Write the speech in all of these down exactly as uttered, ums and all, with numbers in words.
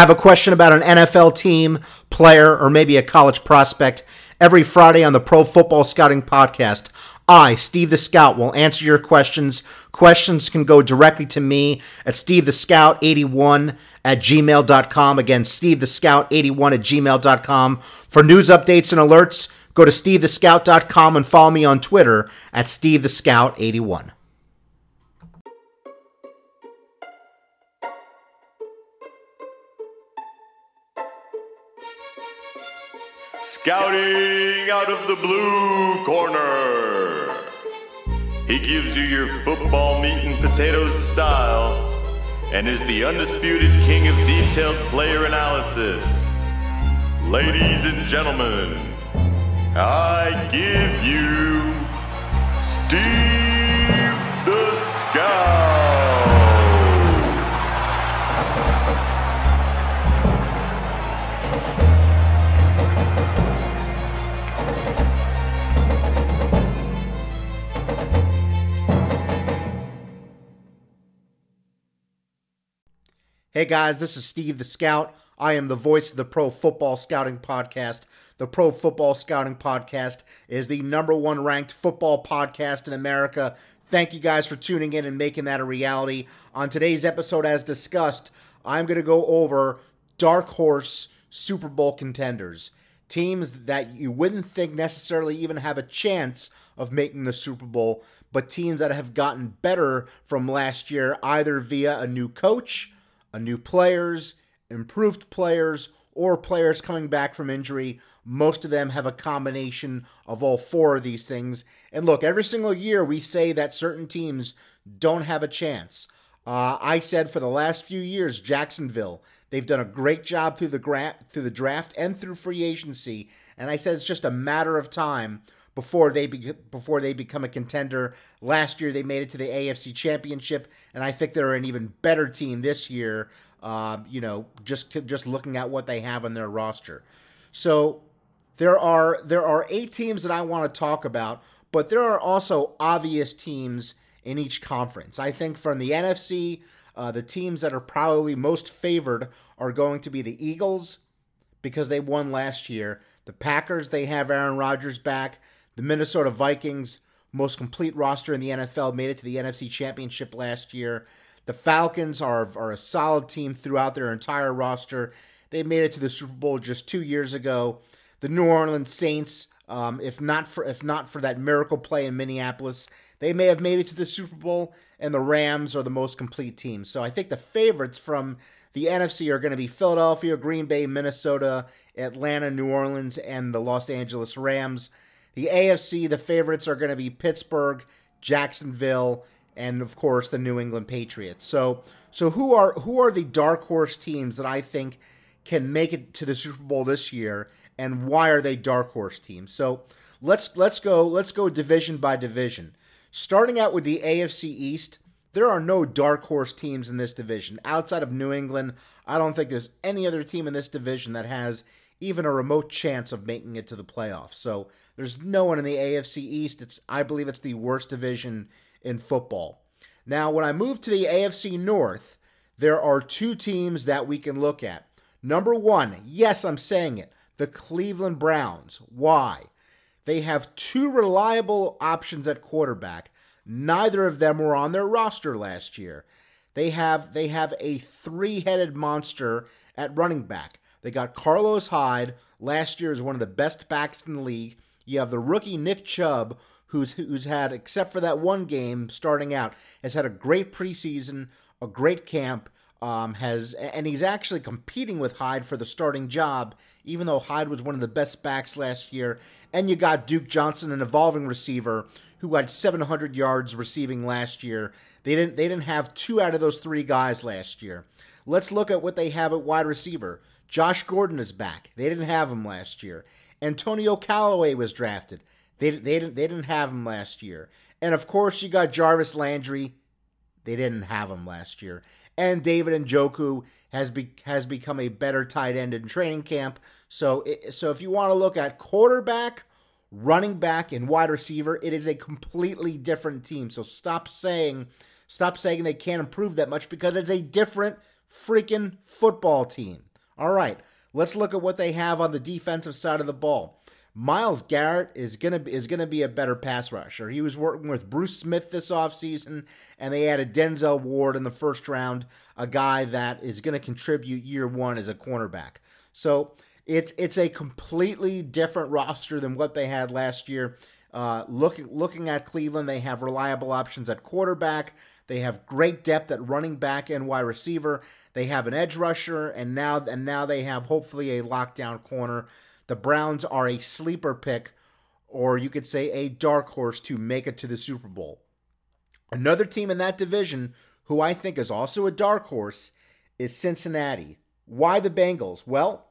have a question about an N F L team, player, or maybe a college prospect, every Friday on the Pro Football Scouting Podcast. I, Steve the Scout, will answer your questions. Questions can go directly to me at steve the scout eighty-one at gmail dot com. Again, steve the scout eighty-one at gmail dot com. For news, updates, and alerts, go to steve the scout dot com and follow me on Twitter at steve the scout eighty-one. Scouting out of the blue corner. He gives you your football meat and potatoes style and is the undisputed king of detailed player analysis. Ladies and gentlemen, I give you Steve the Scout. Hey guys, this is Steve the Scout. I am the voice of the Pro Football Scouting Podcast. The Pro Football Scouting Podcast is the number one ranked football podcast in America. Thank you guys for tuning in and making that a reality. On today's episode, as discussed, I'm going to go over dark horse Super Bowl contenders. Teams that you wouldn't think necessarily even have a chance of making the Super Bowl, but teams that have gotten better from last year, either via a new coach, a new players, improved players, or players coming back from injury. Most of them have a combination of all four of these things. And look, every single year we say that certain teams don't have a chance. Uh, I said for the last few years, Jacksonville, they've done a great job through the gra- through the draft and through free agency. And I said it's just a matter of time before they be- before they become a contender. Last year, they made it to the A F C Championship, and I think they're an even better team this year, uh, you know, just just looking at what they have on their roster. So there are there are eight teams that I want to talk about, but there are also obvious teams in each conference. I think from the N F C, uh, the teams that are probably most favored are going to be the Eagles because they won last year. The Packers, they have Aaron Rodgers back. The Minnesota Vikings, most complete roster in the N F L, made it to the N F C Championship last year. The Falcons are, are a solid team throughout their entire roster. They made it to the Super Bowl just two years ago. The New Orleans Saints, um, if not for if not for that miracle play in Minneapolis, they may have made it to the Super Bowl. And the Rams are the most complete team. So I think the favorites from the N F C are going to be Philadelphia, Green Bay, Minnesota, Atlanta, New Orleans, and the Los Angeles Rams. The A F C, the favorites are going to be Pittsburgh, Jacksonville, and of course the New England Patriots. So, so who are who are the dark horse teams that I think can make it to the Super Bowl this year, and why are they dark horse teams? So, let's let's go let's go division by division. Starting out with the A F C East, there are no dark horse teams in this division. Outside of New England, I don't think there's any other team in this division that has even a remote chance of making it to the playoffs. So there's no one in the A F C East. It's I believe it's the worst division in football. Now, when I move to the A F C North, there are two teams that we can look at. Number one, yes, I'm saying it, the Cleveland Browns. Why? They have two reliable options at quarterback. Neither of them were on their roster last year. They have they have a three-headed monster at running back. They got Carlos Hyde, last year, is one of the best backs in the league. You have the rookie Nick Chubb, who's who's had, except for that one game starting out, has had a great preseason, a great camp, um, has, and he's actually competing with Hyde for the starting job, even though Hyde was one of the best backs last year. And you got Duke Johnson, an evolving receiver, who had seven hundred yards receiving last year. They didn't they didn't have two out of those three guys last year. Let's look at what they have at wide receiver. Josh Gordon is back. They didn't have him last year. Antonio Calloway was drafted. They, they, didn't, they didn't have him last year. And, of course, you got Jarvis Landry. They didn't have him last year. And David Njoku has be, has become a better tight end in training camp. So, it, so if you want to look at quarterback, running back, and wide receiver, it is a completely different team. So stop saying, stop saying they can't improve that much because it's a different freaking football team. All right, let's look at what they have on the defensive side of the ball. Miles Garrett is gonna is gonna be a better pass rusher. He was working with Bruce Smith this offseason, and they added Denzel Ward in the first round, a guy that is gonna contribute year one as a cornerback. So it's it's a completely different roster than what they had last year. Uh, looking looking at Cleveland, they have reliable options at quarterback. They have great depth at running back and wide receiver. They have an edge rusher, and now and now they have hopefully a lockdown corner. The Browns are a sleeper pick, or you could say a dark horse to make it to the Super Bowl. Another team in that division who I think is also a dark horse is Cincinnati. Why the Bengals? Well,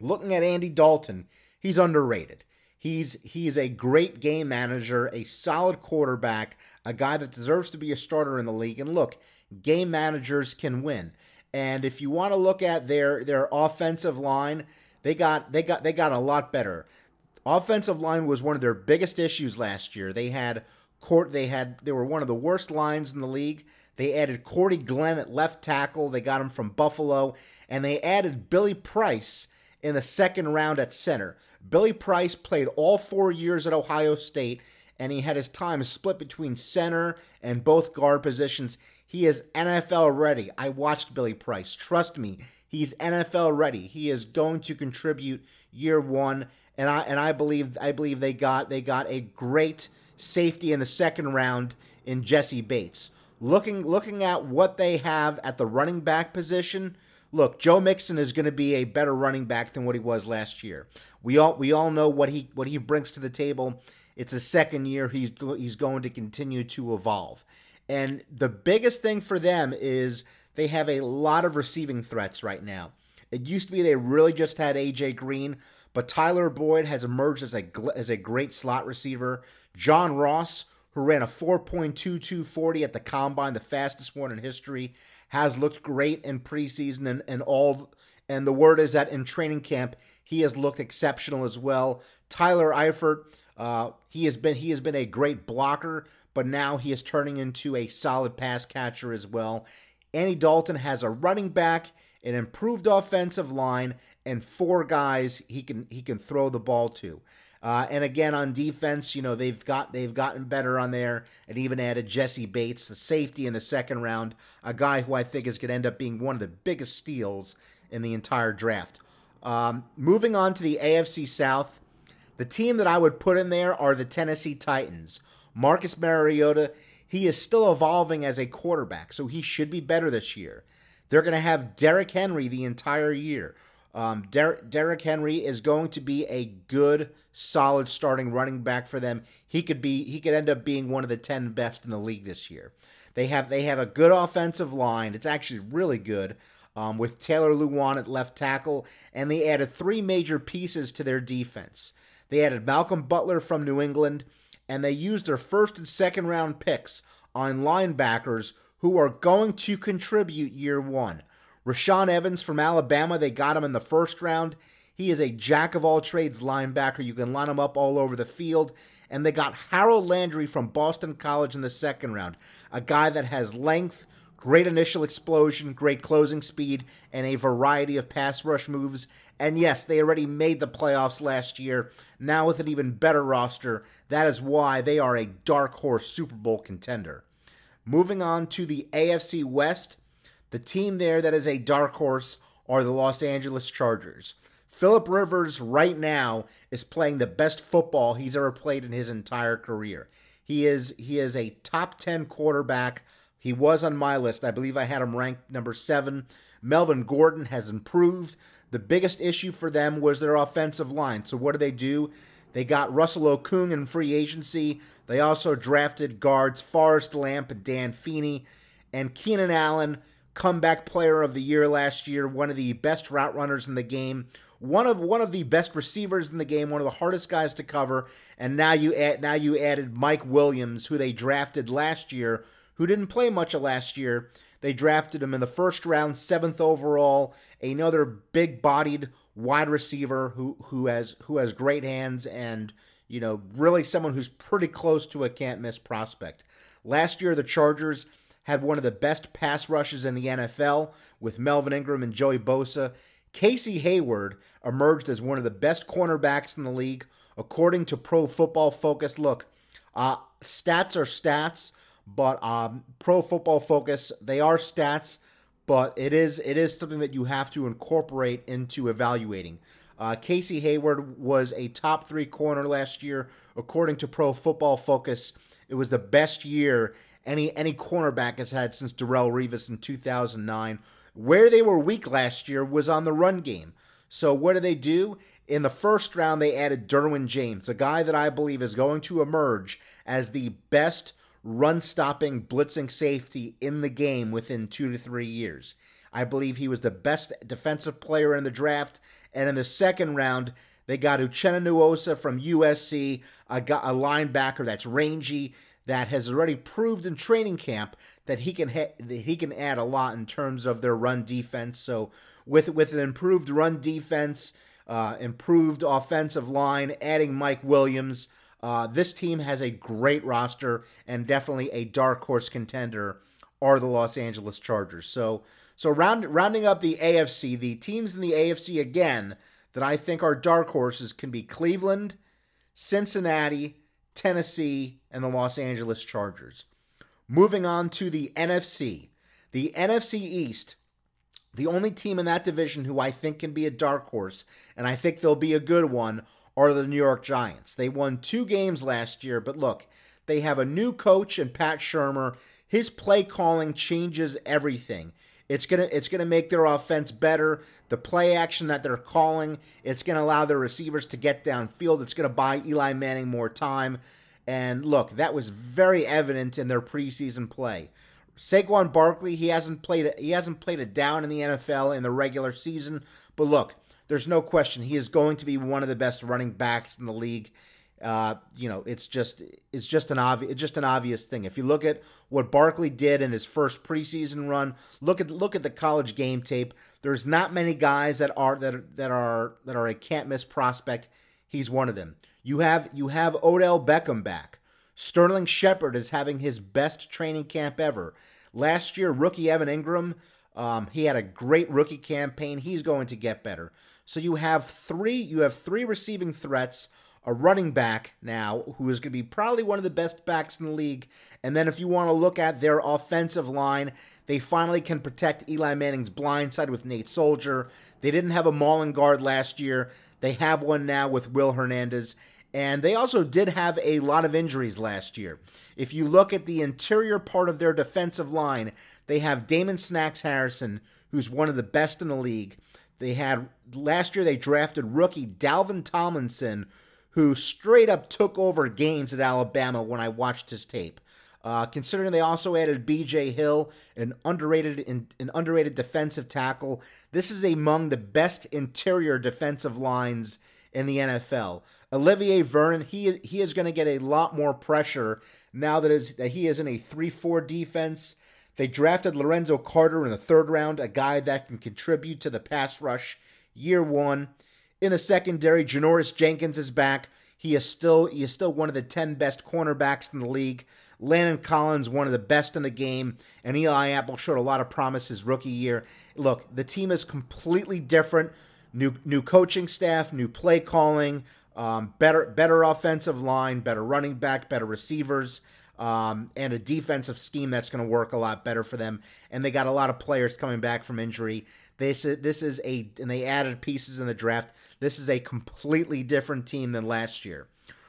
looking at Andy Dalton, he's underrated. He's he's a great game manager, a solid quarterback, a guy that deserves to be a starter in the league. And look, game managers can win. And if you want to look at their their offensive line, They got they got they got a lot better. Offensive line was one of their biggest issues last year. They had court they had they were one of the worst lines in the league. They added Cordy Glenn at left tackle. They got him from Buffalo, and they added Billy Price in the second round at center. Billy Price played all four years at Ohio State, and he had his time split between center and both guard positions. He is N F L ready. I watched Billy Price. Trust me. He's N F L ready. He is going to contribute year one, and I and I believe I believe they got they got a great safety in the second round in Jesse Bates. Looking looking at what they have at the running back position, look, Joe Mixon is going to be a better running back than what he was last year. We all we all know what he what he brings to the table. It's his second year. He's he's going to continue to evolve, and the biggest thing for them is they have a lot of receiving threats right now. It used to be they really just had A J. Green, but Tyler Boyd has emerged as a as a great slot receiver. John Ross, who ran a four twenty-two two forty at the Combine, the fastest one in history, has looked great in preseason and, and all. And the word is that in training camp, he has looked exceptional as well. Tyler Eifert, uh, he has been he has been a great blocker, but now he is turning into a solid pass catcher as well. Andy Dalton has a running back, an improved offensive line, and four guys he can he can throw the ball to. Uh, and again on defense, you know they've got they've gotten better on there, and even added Jesse Bates, the safety in the second round, a guy who I think is going to end up being one of the biggest steals in the entire draft. Um, moving on to the A F C South, the team that I would put in there are the Tennessee Titans. Marcus Mariota. He is still evolving as a quarterback, so he should be better this year. They're going to have Derrick Henry the entire year. Um, Der- Derrick Henry is going to be a good, solid starting running back for them. He could be. He could end up being one of the ten best in the league this year. They have they have a good offensive line. It's actually really good um, with Taylor Lewan at left tackle, and they added three major pieces to their defense. They added Malcolm Butler from New England, and they used their first and second round picks on linebackers who are going to contribute year one. Rashaan Evans from Alabama, they got him in the first round. He is a jack-of-all-trades linebacker. You can line him up all over the field. And they got Harold Landry from Boston College in the second round, a guy that has length, great initial explosion, great closing speed, and a variety of pass rush moves. And yes, they already made the playoffs last year. Now with an even better roster, that is why they are a dark horse Super Bowl contender. Moving on to the A F C West, the team there that is a dark horse are the Los Angeles Chargers. Phillip Rivers right now is playing the best football he's ever played in his entire career. He is he is a top ten quarterback. He was on my list. I believe I had him ranked number seven. Melvin Gordon has improved. The biggest issue for them was their offensive line. So what do they do? They got Russell Okung in free agency. They also drafted guards Forrest Lamp and Dan Feeney. And Keenan Allen, comeback player of the year last year, one of the best route runners in the game, one of one of the best receivers in the game, one of the hardest guys to cover. And now you add, now you added Mike Williams, who they drafted last year, who didn't play much of last year. They drafted him in the first round, seventh overall, another big-bodied wide receiver who who has who has great hands and, you know, really someone who's pretty close to a can't-miss prospect. Last year, the Chargers had one of the best pass rushes in the N F L with Melvin Ingram and Joey Bosa. Casey Hayward emerged as one of the best cornerbacks in the league, according to Pro Football Focus. Look, uh, stats are stats, but um, Pro Football Focus, they are stats, but it is it is something that you have to incorporate into evaluating. Uh, Casey Hayward was a top three corner last year, according to Pro Football Focus. It was the best year any any cornerback has had since Darrelle Revis in two thousand nine. Where they were weak last year was on the run game. So what do they do? In the first round, they added Derwin James, a guy that I believe is going to emerge as the best run-stopping, blitzing safety in the game within two to three years. I believe he was the best defensive player in the draft. And in the second round, they got Uchenna Nwosu from U S C, a, guy, a linebacker that's rangy, that has already proved in training camp that he can ha- that he can add a lot in terms of their run defense. So with with an improved run defense, uh, improved offensive line, adding Mike Williams, uh, this team has a great roster and definitely a dark horse contender are the Los Angeles Chargers. So so round, rounding up the A F C, the teams in the A F C again that I think are dark horses can be Cleveland, Cincinnati, Tennessee, and the Los Angeles Chargers. Moving on to the N F C. The N F C East, the only team in that division who I think can be a dark horse, and I think they'll be a good one, are the New York Giants. They won two games last year, but look, they have a new coach in Pat Shermer. His play calling changes everything. It's gonna it's gonna make their offense better. The play action that they're calling, it's gonna allow their receivers to get downfield. It's gonna buy Eli Manning more time. And look, that was very evident in their preseason play. Saquon Barkley, he hasn't played a, he hasn't played a down in the N F L in the regular season. But look, there's no question he is going to be one of the best running backs in the league. Uh, you know, it's just it's just an obvious it's just an obvious thing. If you look at what Barkley did in his first preseason run, look at look at the college game tape. There's not many guys that are that are, that are that are a can't miss prospect. He's one of them. You have you have Odell Beckham back. Sterling Shepard is having his best training camp ever. Last year, rookie Evan Ingram, um, he had a great rookie campaign. He's going to get better. So you have three you have three receiving threats. A running back now who is going to be probably one of the best backs in the league. And then if you want to look at their offensive line, they finally can protect Eli Manning's blind side with Nate Soldier. They didn't have a mauling guard last year. They have one now with Will Hernandez. And they also did have a lot of injuries last year. If you look at the interior part of their defensive line, they have Damon Snacks Harrison, who's one of the best in the league. They had last year they drafted rookie Dalvin Tomlinson, who straight up took over games at Alabama when I watched his tape. Uh, considering they also added B J Hill, an underrated an underrated defensive tackle, this is among the best interior defensive lines in the N F L. Olivier Vernon, he he is going to get a lot more pressure now that is that he is in a three four defense. They drafted Lorenzo Carter in the third round, a guy that can contribute to the pass rush year one. In the secondary, Janoris Jenkins is back. He is still he is still one of the ten best cornerbacks in the league. Landon Collins, one of the best in the game. And Eli Apple showed a lot of promise his rookie year. Look, the team is completely different. New new coaching staff, new play calling, um, better better offensive line, better running back, better receivers, um, and a defensive scheme that's going to work a lot better for them. And they got a lot of players coming back from injury. This is, this is a, and they added pieces in the draft. This is a completely different team than last year.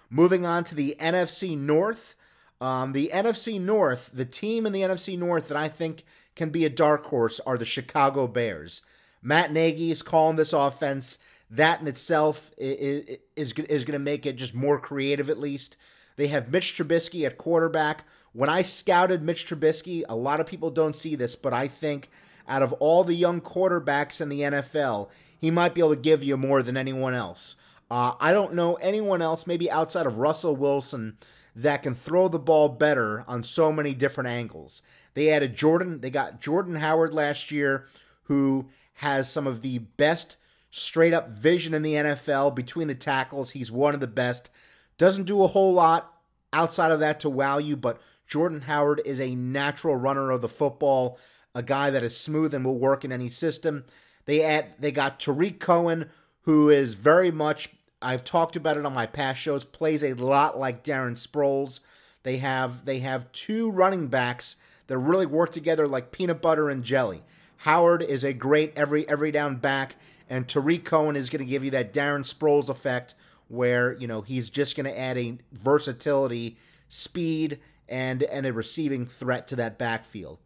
Moving on to the N F C North. Um, the N F C North, the team in the N F C North that I think can be a dark horse are the Chicago Bears. Matt Nagy is calling this offense. That in itself is, is, is going to make it just more creative at least. They have Mitch Trubisky at quarterback. When I scouted Mitch Trubisky, a lot of people don't see this, but I think out of all the young quarterbacks in the N F L, he might be able to give you more than anyone else. Uh, I don't know anyone else, maybe outside of Russell Wilson, that can throw the ball better on so many different angles. They added Jordan. They got Jordan Howard last year, who has some of the best straight-up vision in the N F L between the tackles. He's one of the best. Doesn't do a whole lot outside of that to wow you, but Jordan Howard is a natural runner of the football, a guy that is smooth and will work in any system. They add, they got Tariq Cohen, who is very much, I've talked about it on my past shows, plays a lot like Darren Sproles. They have they have two running backs that really work together like peanut butter and jelly. Howard is a great every every down back, and Tariq Cohen is going to give you that Darren Sproles effect where, you know, he's just going to add a versatility, speed, and and a receiving threat to that backfield.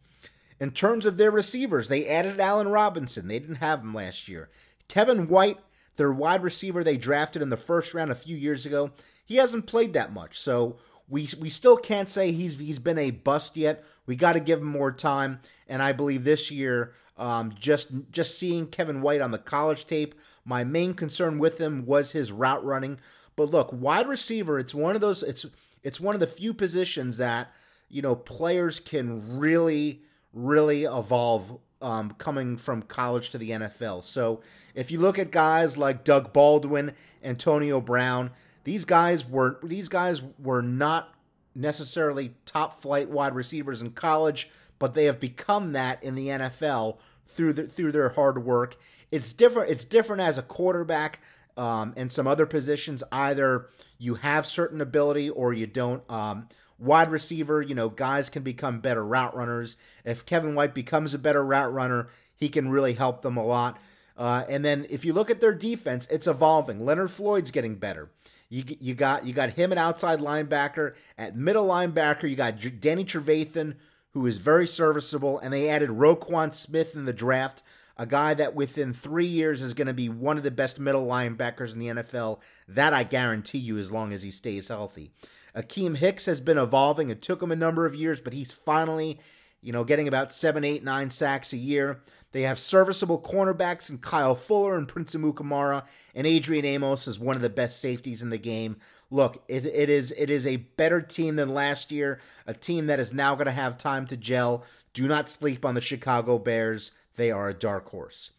In terms of their receivers, they added Allen Robinson. They didn't have him last year. Kevin White, their wide receiver they drafted in the first round a few years ago, he hasn't played that much, so we we still can't say he's he's been a bust yet. We got to give him more time, and I believe this year, um, just just seeing Kevin White on the college tape, my main concern with him was his route running. But look, wide receiver, it's one of those it's it's one of the few positions that, you know, players can really really evolve um, coming from college to the N F L. So if you look at guys like Doug Baldwin, Antonio Brown, These guys were these guys were not necessarily top flight wide receivers in college, but they have become that in the N F L through the, through their hard work. It's different. It's different as a quarterback um, and some other positions. Either you have certain ability or you don't. Um, wide receiver, you know, guys can become better route runners. If Kevin White becomes a better route runner, he can really help them a lot. Uh, and then if you look at their defense, it's evolving. Leonard Floyd's getting better. You you got you got him an outside linebacker. At middle linebacker, you got Danny Trevathan, who is very serviceable, and they added Roquan Smith in the draft, a guy that within three years is going to be one of the best middle linebackers in the N F L. That I guarantee you, as long as he stays healthy. Akeem Hicks has been evolving. It took him a number of years, but he's finally, you know, getting about seven, eight, nine sacks a year. They have serviceable cornerbacks in Kyle Fuller and Prince Amukamara, and Adrian Amos is one of the best safeties in the game. Look, it, it is it is a better team than last year, a team that is now going to have time to gel. Do not sleep on the Chicago Bears. They are a dark horse.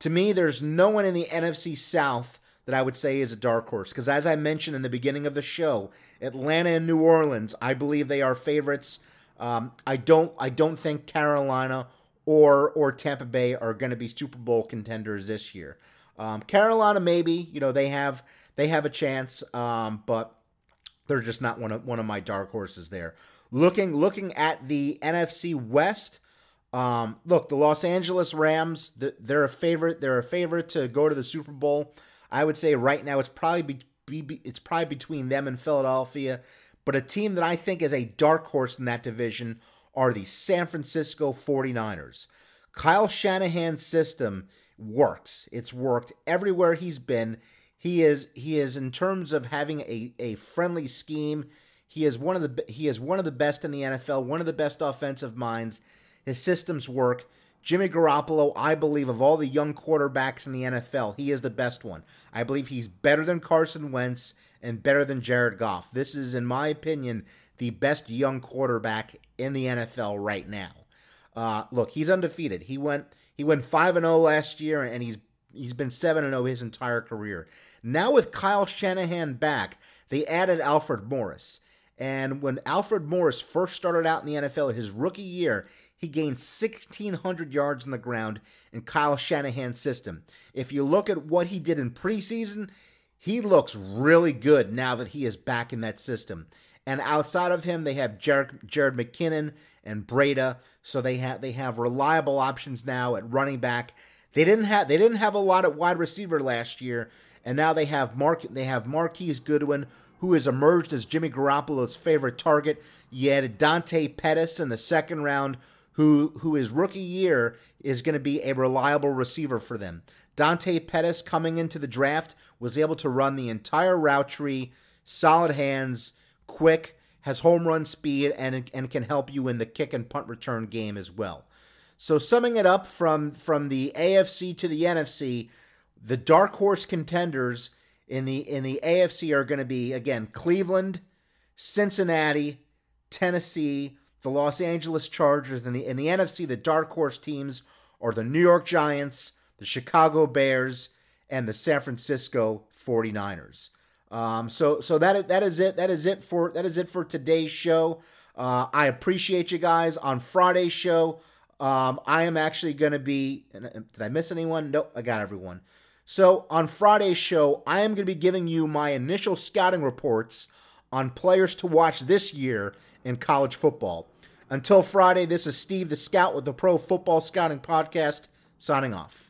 To me, there's no one in the N F C South that I would say is a dark horse, because as I mentioned in the beginning of the show, Atlanta and New Orleans, I believe they are favorites. Um, I don't I don't think Carolina or or Tampa Bay are going to be Super Bowl contenders this year. Um, Carolina, maybe, you know, they have they have a chance, um, but they're just not one of one of my dark horses there. Looking looking at the N F C West, um, look, the Los Angeles Rams, they're a favorite. They're a favorite to go to the Super Bowl. I would say right now it's probably be, be, it's probably between them and Philadelphia. But a team that I think is a dark horse in that division are the San Francisco forty-niners. Kyle Shanahan's system works. It's worked everywhere he's been. He is he is in terms of having a, a friendly scheme, he is one of the he is one of the best in the N F L, one of the best offensive minds. His systems work. Jimmy Garoppolo, I believe, of all the young quarterbacks in the N F L, he is the best one. I believe he's better than Carson Wentz and better than Jared Goff. This is, in my opinion, the best young quarterback in the N F L right now. Uh, look, he's undefeated. He went he went five and oh last year, and he's he's been seven and oh his entire career. Now with Kyle Shanahan back, they added Alfred Morris. And when Alfred Morris first started out in the N F L, his rookie year, he gained sixteen hundred yards on the ground in Kyle Shanahan's system. If you look at what he did in preseason, he looks really good now that he is back in that system. And outside of him, they have Jared, Jared McKinnon and Breda, so they have they have reliable options now at running back. They didn't have they didn't have a lot at wide receiver last year, and now they have Mark they have Marquise Goodwin, who has emerged as Jimmy Garoppolo's favorite target. You added Dante Pettis in the second round, who who his rookie year is going to be a reliable receiver for them. Dante Pettis, coming into the draft, was able to run the entire route tree, solid hands, quick, has home run speed, and and can help you in the kick and punt return game as well. So summing it up from, from the A F C to the N F C, the dark horse contenders in the in the A F C are going to be, again, Cleveland, Cincinnati, Tennessee, the Los Angeles Chargers, and the in the N F C, the dark horse teams are the New York Giants, the Chicago Bears, and the San Francisco forty-niners. Um, so so that that is it. That is it for that is it for today's show. Uh, I appreciate you guys. On Friday's show, Um, I am actually going to be, and did I miss anyone? Nope, I got everyone. So on Friday's show, I am going to be giving you my initial scouting reports on players to watch this year in college football. Until Friday, this is Steve the Scout with the Pro Football Scouting Podcast, signing off.